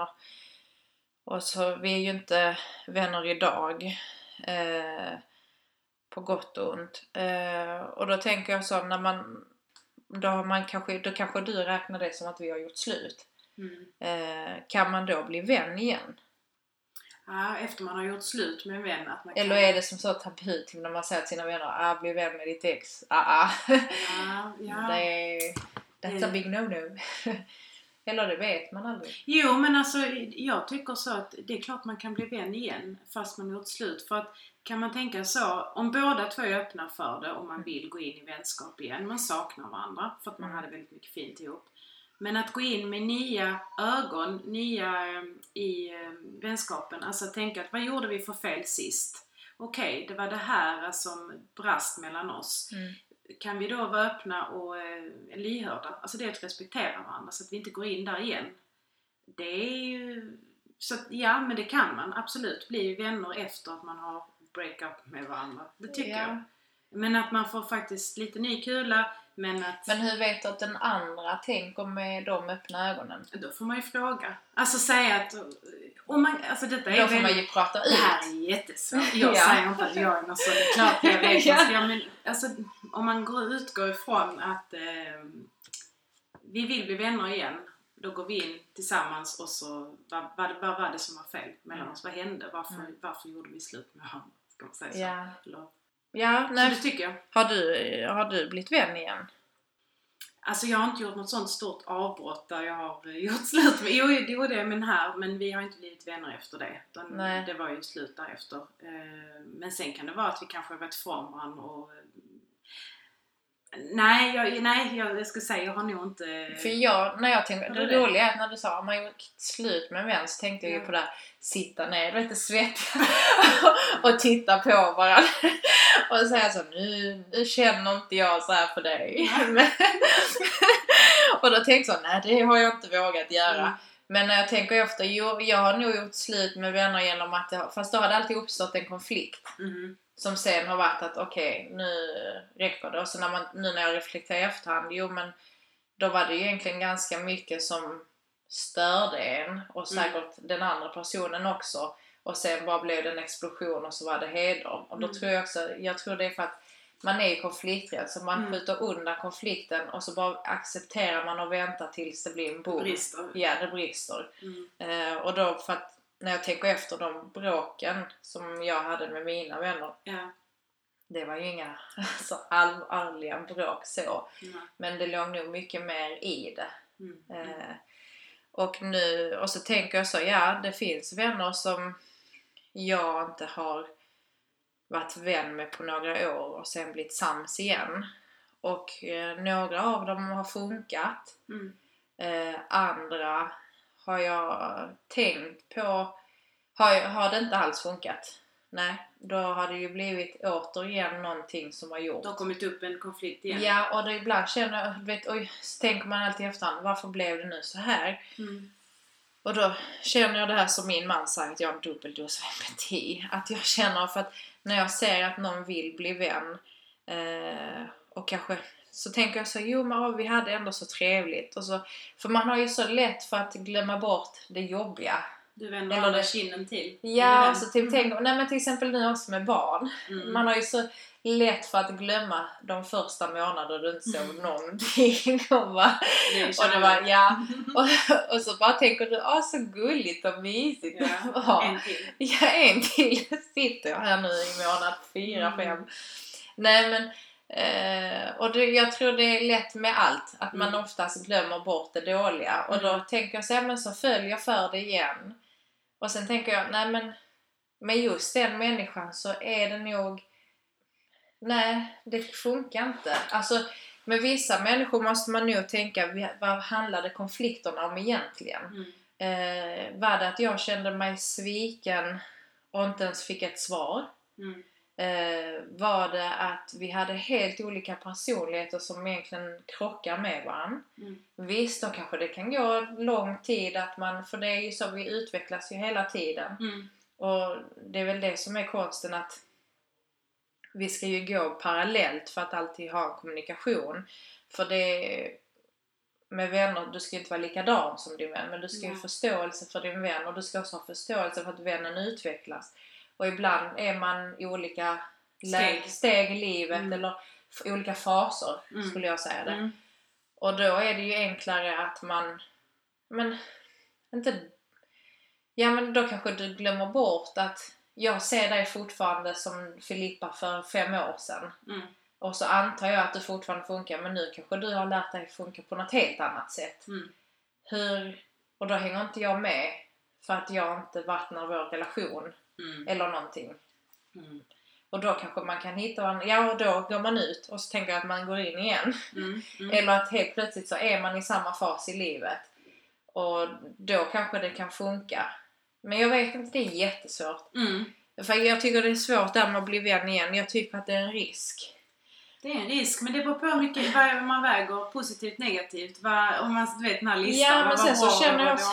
och så, vi är ju inte vänner idag på gott och ont, och då tänker jag så, när man då kanske du räknar det som att vi har gjort slut. Kan man då bli vän igen? Ja, efter man har gjort slut med en vän. Att man kan... Eller är det som så tabu till när man säger till sina vänner, bli vän med ditt ex. That's a big no-no. Eller det vet man aldrig. Jo, men alltså jag tycker så att det är klart man kan bli vän igen fast man har gjort slut. För att kan man tänka så, om båda två är öppna för det och man vill gå in i vänskap igen. Man saknar varandra för att man hade väldigt mycket fint ihop. Men att gå in med nya ögon, nya i vänskapen. Alltså tänka att vad gjorde vi för fel sist? Okej, det var det här som brast mellan oss. Kan vi då vara öppna och lyhörda? Alltså det är att respektera varandra så att vi inte går in där igen. Det är ju... Så att, ja, men det kan man absolut bli vänner efter att man har break-up med varandra. Det tycker jag. Men att man får faktiskt lite ny kula. Men hur vet du att den andra tänker med de öppna ögonen? Då får man ju fråga. Alltså säga att... Då får man ju prata ut. Det här är jättesvårt. Jag säger inte att jag är något så klart. Jag vet men, alltså, om man utgår ifrån att vi vill bli vänner igen. Då går vi in tillsammans och så... Vad var det som var fel mellan oss? Vad hände? Varför gjorde vi slut med honom? Ska man säga så? Ja, det tycker jag. Har du blivit vän igen? Alltså jag har inte gjort något sånt stort avbrott där jag har gjort slut med. Jo, det var det, men vi har inte blivit vänner efter det. Det var ju slut därefter. Men sen kan det vara att vi kanske har varit från varandra och... Nej, jag ska säga, jag har nog inte... För när jag tänkte, det roliga är att när du sa man gjort slut med en vän, så tänkte jag ju på det här, sitta ner, lite svettiga och titta på varandra och säga så, nu känner inte jag så här för dig. Och då tänkte jag, nej, det har jag inte vågat göra. Men när jag tänker efter, jag har nog gjort slut med vänner genom att fast då hade alltid uppstått en konflikt. Som sen har varit att okej, nu räcker det. Och så nu när jag reflekterar i efterhand, men då var det ju egentligen ganska mycket som störde en. Och säkert den andra personen också. Och sen bara blev det en explosion och så var det heder. Och då tror jag också, det är för att man är i konflikträdd. Så man skjuter undan konflikten och så bara accepterar man och väntar tills det blir en bom. Det brister. Och då för att när jag tänker efter de bråken som jag hade med mina vänner. Det var ju inga allvarliga bråk så. Men det låg nog mycket mer i det. Och nu, och så tänker jag så, det finns vänner som jag inte har varit vän med på några år och sen blivit sams igen. Och några av dem har funkat. Andra har jag tänkt på, har det inte alls funkat. Nej, då har det ju blivit återigen någonting som har gjort. Då har kommit upp en konflikt igen. Ja, och det ibland känner jag, vet, oj, så tänker man alltid i efterhand, varför blev det nu så här? Mm. Och då känner jag det här som min man sa, att jag har en dubbeldos av empati. Att jag känner, för att när jag ser att någon vill bli vän, och kanske så tänker jag så, jo men vi hade ändå så trevligt. Och så, för man har ju så lätt för att glömma bort det jobbiga. Du vänder alla kinden till. Ja, så typ tänker, nej men till exempel nu också med barn. Mm. Man har ju så lätt för att glömma de första månaderna du inte såg någonting. Och så bara tänker du, ah så gulligt och mysigt. Ja, en till. Ja, en till. Sitter jag här nu i månad 4-5. Nej men, och det, jag tror det är lätt med allt att man oftast glömmer bort det dåliga, och då tänker jag så här, men så följer jag för det igen, och sen tänker jag, nej men med just den människan så är det nog, nej det funkar inte, alltså med vissa människor måste man nog tänka, vad handlade konflikterna om egentligen? Var det att jag kände mig sviken och inte ens fick ett svar? Var det att vi hade helt olika personligheter som egentligen krockar med varandra? Visst, då kanske det kan gå lång tid att man, för det är ju så, vi utvecklas ju hela tiden. Och det är väl det som är konsten, att vi ska ju gå parallellt för att alltid ha kommunikation. För det med vänner, du ska ju inte vara likadan som din vän, men du ska ju ha förståelse för din vän, och du ska också ha förståelse för att vännen utvecklas. Och ibland är man i olika steg i livet, eller olika faser, skulle jag säga det. Och då är det ju enklare att man, men inte, ja men då kanske du glömmer bort att jag ser dig fortfarande som Filippa för 5 år sedan. Och så antar jag att du fortfarande funkar, men nu kanske du har lärt dig funka på något helt annat sätt. Hur, och då hänger inte jag med för att jag inte vattnar vår relation. Eller någonting. Och då kanske man kan hitta varandra. Ja, och då går man ut och så tänker jag att man går in igen. Eller att helt plötsligt så är man i samma fas i livet. Och då kanske det kan funka. Men jag vet inte, det är jättesvårt. För jag tycker det är svårt där med att bli vän igen. Jag tycker att det är en risk. Det är en risk, men det beror på hur mycket man väger positivt, negativt. Om man, du vet den här listan, ja, men sen så känner jag också,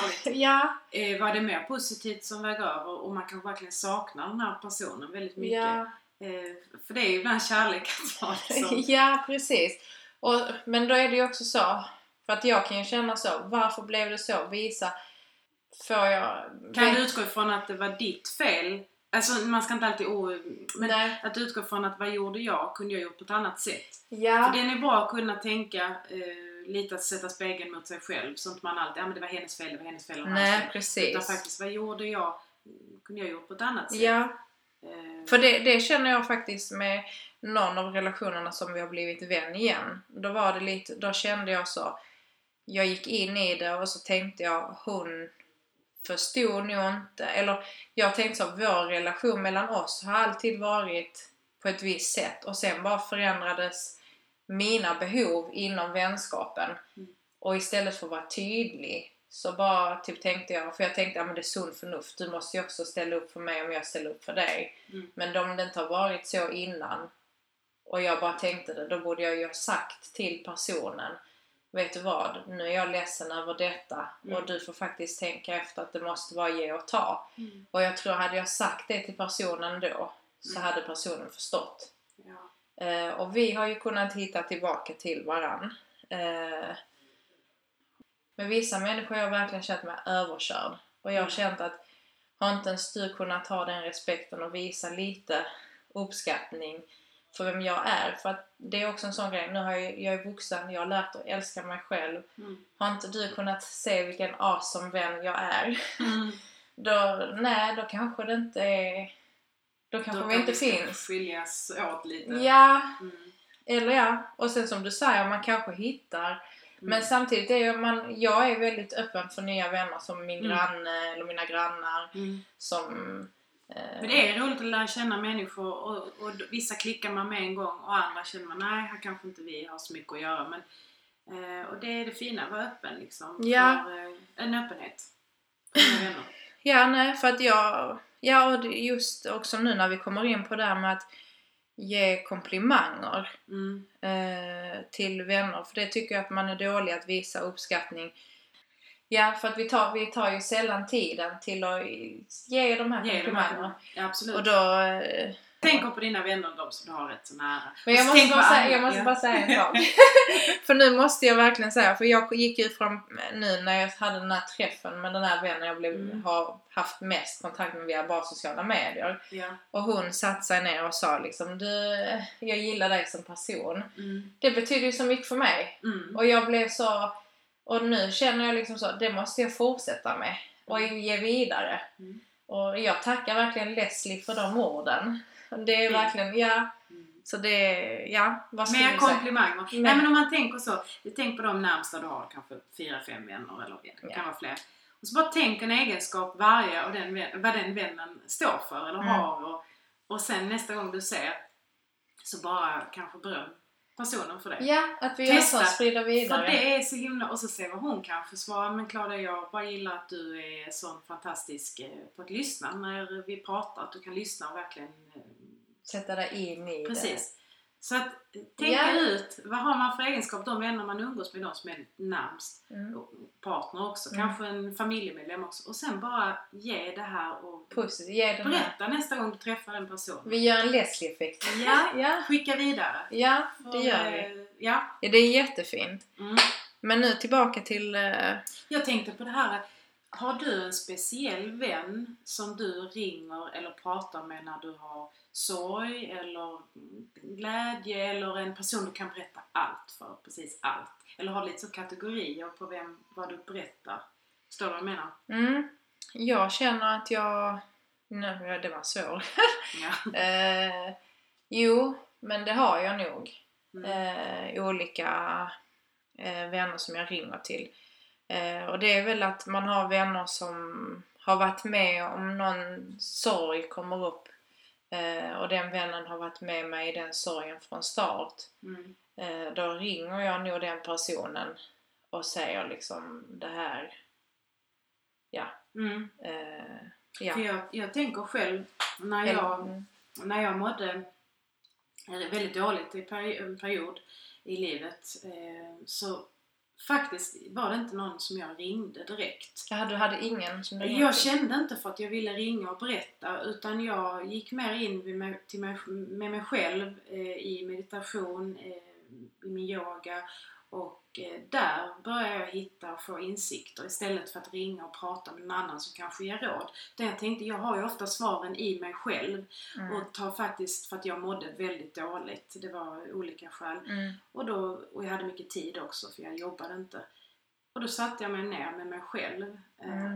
vad det är mer positivt som väger över, och man kan verkligen sakna den här personen väldigt mycket. För det är ju ibland kärlek alltså. Ja, precis. Och, men då är det ju också så, för att jag kan ju känna så, varför blev det så? Visa, får jag... Kan du utgå ifrån att det var ditt fel? Alltså man ska inte alltid men att utgå från att vad gjorde jag, kunde jag gjort på ett annat sätt. För det är bra att kunna tänka lite, att sätta spegeln mot sig själv, så att man alltid, ja men det var hennes fel. Nej, precis. Utan faktiskt, vad gjorde jag, kunde jag gjort på ett annat sätt. För det känner jag faktiskt med någon av relationerna som vi har blivit vän igen. Då var det lite, då kände jag så, jag gick in i det och så tänkte jag, hon förstod nog inte, eller jag tänkte så, vår relation mellan oss har alltid varit på ett visst sätt, och sen bara förändrades mina behov inom vänskapen, och istället för att vara tydlig så bara typ tänkte jag, för jag tänkte, ja men det är sunt förnuft, du måste ju också ställa upp för mig om jag ställer upp för dig, men om det inte har varit så innan och jag bara tänkte det, då borde jag ju ha sagt till personen, vet du vad, nu är jag ledsen över detta, och du får faktiskt tänka efter att det måste vara ge och ta. Och jag tror, hade jag sagt det till personen då, så hade personen förstått. Och vi har ju kunnat hitta tillbaka till varann. Men vissa människor har jag verkligen känt mig överkörd, och jag har känt att har inte ens du kunnat ha den respekten och visa lite uppskattning för vem jag är. För att det är också en sån grej. Nu har jag är vuxen. Jag har lärt att älska mig själv. Har inte du kunnat se vilken awesome vän jag är? Då kanske det inte är... Då kanske då vi inte finns. Skiljas åt lite. Eller ja. Och sen som du säger, man kanske hittar. Men samtidigt är jag är väldigt öppen för nya vänner. Som min granne eller mina grannar. Som... Men det är roligt att lära känna människor, och vissa klickar man med en gång, och andra känner man, nej här kanske inte vi har så mycket att göra, men, och det är det fina, vara öppen liksom, för en öppenhet. Ja, nej, för att jag Ja, och just också nu när vi kommer in på det här med att ge komplimanger till vänner. För det tycker jag att man är dålig att visa uppskattning. Ja, för att vi tar ju sällan tiden till att ge de här komplimangerna. Ja, absolut. Och då... Tänk på dina vänner och de som du har rätt så nära. Men jag måste bara säga en sak. För nu måste jag verkligen säga. För jag gick ju från nu när jag hade den här träffen med den här vännen jag har haft mest kontakt med via bara sociala medier. Ja. Och hon satt sig ner och sa liksom, jag gillar dig som person. Mm. Det betyder ju så mycket för mig. Mm. Och jag blev så... Och nu känner jag liksom så, det måste jag fortsätta med. Och ge vidare. Mm. Och jag tackar verkligen Leslie för de orden. Det är verkligen, ja. Så det är, ja. Mer komplimanger. Nej, men om man tänker så. Tänk på de närmsta du har, kanske 4-5 vänner eller det kan vara fler. Och så bara tänk en egenskap varje och vad den vännen står för eller har. Och sen nästa gång du ser så bara kanske beröm personen för det. Ja, att vi också sprider vidare. För det är så himla, och så ser vad hon kanske svarar. Men Claudia, jag bara gillar att du är så fantastisk på att lyssna när vi pratar. Att du kan lyssna och verkligen sätta dig in i precis. Det. Precis. Så att tänka ut, vad har man för egenskap? De vänner man umgås med, de som är närmst. Partner också, kanske en familjemedlem också. Och sen bara ge det här och ge berätta här. Nästa gång du träffar en person. Vi gör en Leslie-effekt. Ja, skicka vidare. Ja, det gör vi. Ja, det är jättefint. Men nu tillbaka till... Jag tänkte på det här. Har du en speciell vän som du ringer eller pratar med när du har sorg eller glädje eller en person du kan berätta allt för, precis allt? Eller har lite så kategorier på vad du berättar? Står du vad jag menar? Jag känner att jag... Nej, det var sorg. Ja. Jo, men det har jag nog. Olika vänner som jag ringer till. Och det är väl att man har vänner som har varit med om någon sorg kommer upp och den vännen har varit med mig i den sorgen från start. Då ringer jag nog den personen och säger liksom det här. För jag tänker själv när jag mådde väldigt dåligt i en period i livet så faktiskt var det inte någon som jag ringde direkt. Ja, du hade ingen som ringde? Jag kände inte för att jag ville ringa och berätta, utan jag gick mer in med mig själv i meditation, i min yoga, och där började jag hitta och få insikter istället för att ringa och prata med en annan som kanske ger råd. Där jag tänkte, jag har ju ofta svaren i mig själv och tar faktiskt för att jag mådde väldigt dåligt. Det var olika skäl. Och jag hade mycket tid också för jag jobbade inte. Och då satte jag mig ner med mig själv.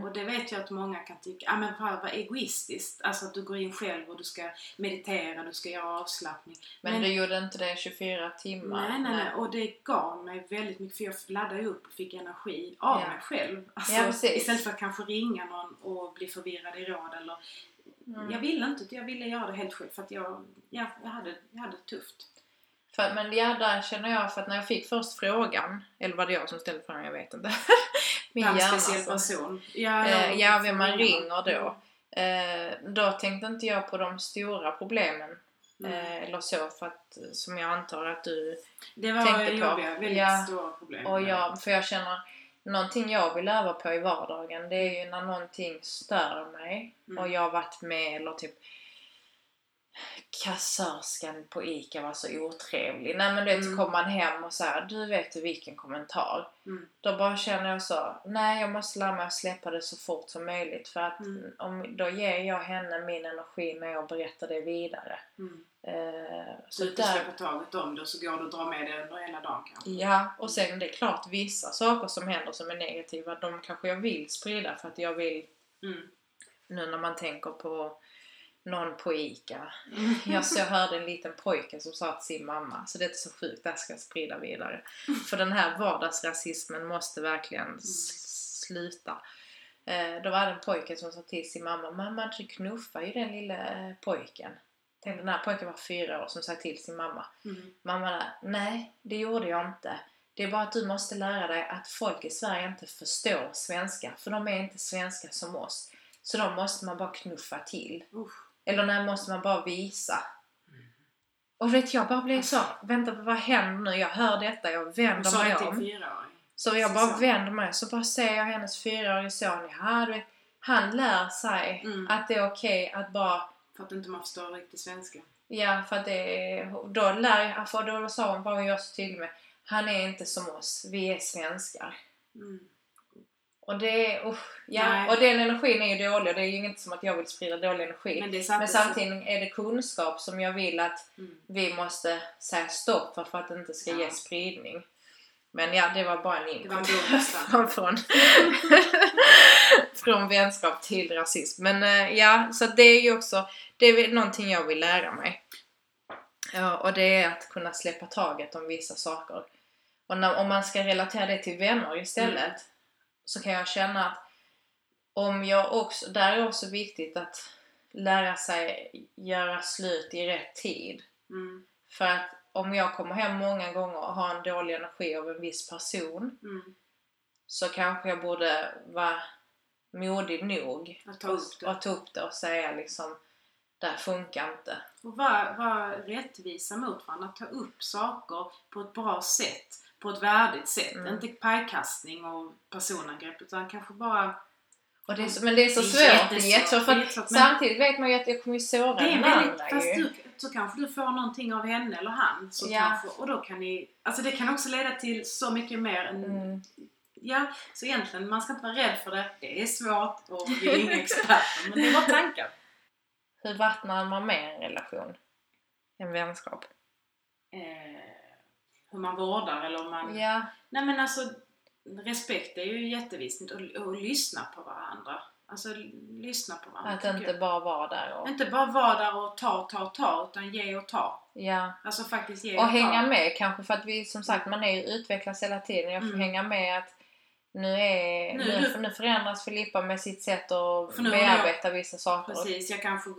Och det vet jag att många kan tycka, men vad egoistiskt. Alltså att du går in själv och du ska meditera, du ska göra avslappning. Men du gjorde inte det 24 timmar. Nej. Och det gav mig väldigt mycket, för jag laddade upp och fick energi av mig själv. Alltså, istället för att kanske ringa någon och bli förvirrad i råd. Eller, jag ville göra det helt själv för att jag hade det tufft. Där känner jag, för att när jag fick först frågan, eller var det jag som ställde frågan, jag vet inte. Min hjärna, speciell person. Vem man ringer då. Då tänkte inte jag på de stora problemen. Eller så, för att, som jag antar att du tänkte på. Väldigt stora problem. Och för jag känner, någonting jag vill öva på i vardagen, det är ju när någonting stör mig. Och jag har varit med, eller typ... kassörskan på Ica var så otrevlig. Nej, men du vet, kom man hem och så här, du vet vilken kommentar. Då bara känner jag så, nej, jag måste lära mig att släppa det så fort som möjligt. För att då ger jag henne min energi när jag berättar det vidare. Så du släpper taget om det, så går du och drar med det under hela dagen kanske. Ja, och sen det är klart vissa saker som händer som är negativa, de kanske jag vill sprida för att jag vill nu när man tänker på någon på Ica. Jag hörde en liten pojke som sa till sin mamma, så det är inte så sjukt, det ska jag sprida vidare. För den här vardagsrasismen måste verkligen sluta. Då var det en pojke som sa till sin mamma, mamma, du knuffar ju den lilla pojken. Den här pojken var 4 år som sa till sin mamma. Mamma, nej, det gjorde jag inte. Det är bara att du måste lära dig att folk i Sverige inte förstår svenska, för de är inte svenska som oss. Så då måste man bara knuffa till. Eller när måste man bara visa. Och vet jag bara blev så. Vänta på vad händer nu? Jag hör detta. Jag vänder mig om. Så jag bara vänder mig. Så bara ser jag hennes 4-årig son. Han lär sig att det är okej att bara... För att inte man förstår riktigt svenska. Ja, för att det då för då sa hon bara jag så till med. Han är inte som oss. Vi är svenskar. Mm. Och det, och den energin är ju dålig. Det är ju inget som att jag vill sprida dålig energi. Men samtidigt är det kunskap som jag vill att vi måste säga stopp för att det inte ska ge spridning. Men ja, det var bara en input från vänskap till rasism. Men ja, så det är ju också det är någonting jag vill lära mig. Och det är att kunna släppa taget om vissa saker. Och om man ska relatera det till vänner istället så kan jag känna att om jag också, där är också viktigt att lära sig göra slut i rätt tid. För att om jag kommer hem många gånger och har en dålig energi av en viss person så kanske jag borde vara modig nog att ta upp det och säga liksom, det här funkar inte. Och vara rättvisa mot varandra, ta upp saker på ett bra sätt, på ett värdigt sätt. Inte pajkastning och personangrepp utan kanske bara... Och det är så, men det är så svårt. Det är jättesvårt, samtidigt vet man ju att jag kommer ju såra den andra. Fast så kanske du får någonting av henne eller han. Så kanske, och då kan ni... Alltså det kan också leda till så mycket mer än... Ja, så egentligen man ska inte vara rädd för det. Det är svårt och vi är inga experter. Men det var tanken. Hur vattnar man med en relation? En vänskap? Hur man vårdar eller om man... Ja. Nej men alltså... Respekt är ju jättevisigt och lyssna på varandra. Alltså lyssna på varandra. Att inte bara vara där och... Inte bara vara där och ta utan ge och ta. Ja. Alltså faktiskt ge och hänga med kanske för att vi som sagt man är ju utvecklas hela tiden. Jag får hänga med att nu förändras Filippa med sitt sätt att bearbeta vissa saker. Precis, jag kanske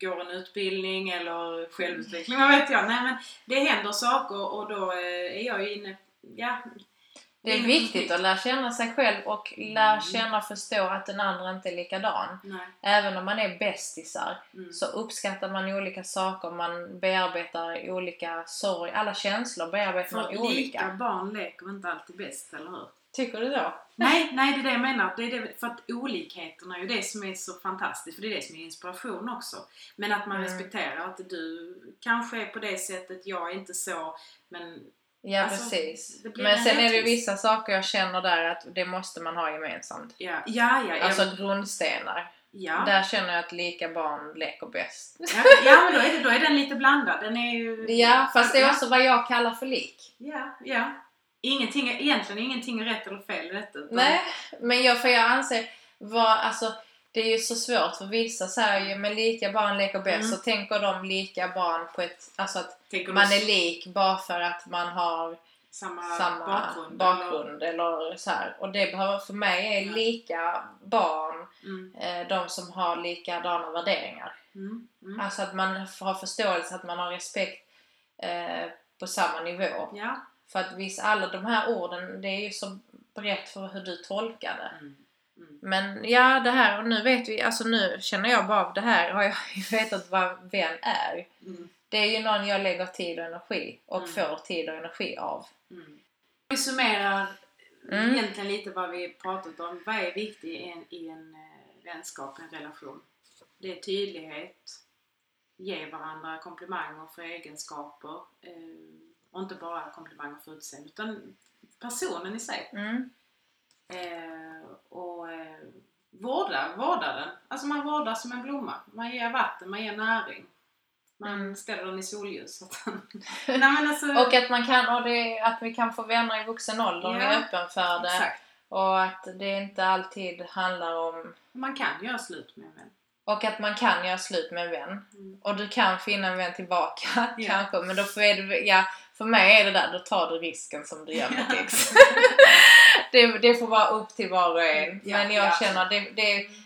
går en utbildning eller självutveckling. Vad vet jag? Nej men det händer saker och då är jag ju inne... Ja... Det är viktigt att lära känna sig själv och lära känna och förstå att den andra inte är likadan. Nej. Även om man är bästisar så uppskattar man olika saker, man bearbetar olika sorg, alla känslor bearbetar man olika. Lika barn leker inte alltid bäst, eller hur? Tycker du då? Nej, det är det jag menar. Det är det, för att olikheterna är ju det som är så fantastiskt. För det är det som är inspiration också. Men att man respekterar att du kanske är på det sättet, jag är inte så, men... Ja, alltså, precis. Men sen är det vissa saker jag känner där att det måste man ha gemensamt. Ja. Alltså grundstenar. Ja. Där känner jag att lika barn leker bäst. Ja, men då är den lite blandad. Den är ju... Ja, fast det är också vad jag kallar för lik. Ja. Egentligen ingenting är rätt eller fel. Nej, men jag anser alltså, det är ju så svårt för vissa säger ju men lika barn leker bäst så tänker de lika barn på ett alltså att man är lik bara för att man har samma bakgrund eller så här. Och det behöver för mig är lika barn de som har likadana värderingar. Alltså att man har förståelse att man har respekt på samma nivå. Ja. För att visst alla de här orden det är ju så brett för hur du tolkar det. Men ja, det här, och nu vet vi, alltså nu känner jag bara av det här, har jag vetat vad vän är. Det är ju någon jag lägger tid och energi och får tid och energi av. Vi summerar egentligen lite vad vi pratat om. Vad är viktigt i en vänskap, en relation? Det är tydlighet, ge varandra komplimanger för egenskaper och inte bara komplimanger för utseende utan personen i sig. Och vårda den. Alltså man vårdar som en blomma. Man ger vatten, man ger näring. Man ställer den i solljus. Nej, men alltså... Och att man kan att vi kan få vänner i vuxen ålder om vi är öppen för det. Exakt. Och att det inte alltid handlar om... Man kan göra slut med en vän. Och att man kan göra slut med en vän. Och du kan finna en vän tillbaka kanske. Men då för mig är det där, då tar du risken som du gör med ex. Det får vara upp till var och en. Men jag känner,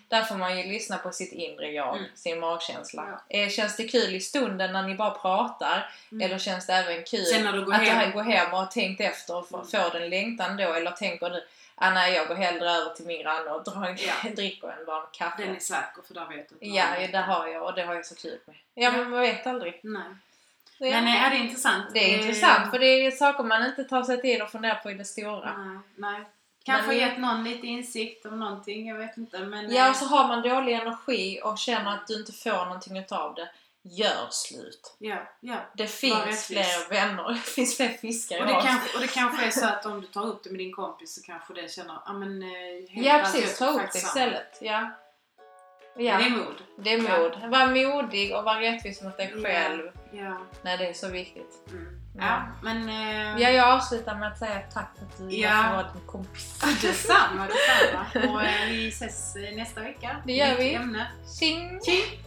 där får man ju lyssna på sitt inre jag, sin magkänsla. Känns det kul i stunden när ni bara pratar? Eller känns det även kul att du går hem och tänkt efter och får den längtan då? Eller tänker du... Anna, jag går hellre över till min granne och drar en dricker en varm kaffe. Den är säker, för där vet du. Ja, det har jag, och det har jag så kul med. Ja, men man vet aldrig. Nej. Men är det intressant? Det är intressant, för det är saker man inte tar sig till och funderar på i det stora. Nej. Kanske gett någon lite insikt om någonting, jag vet inte. Men ja, och så har man dålig energi och känner att du inte får någonting av det. Gör slut. Ja. Det finns fler vänner, det finns fler fiskar. Och det kanske är så att om du tar upp det med din kompis så kanske det känner... precis, ta upp det istället. Ja. Det är mod. Ja. Var modig och var rättvis mot dig själv. Ja. Nej, det är så viktigt. Jag avslutar med att säga tack för att du har varit min kompis. Detsamma. Och vi ses nästa vecka. Det gör vi. Tjing!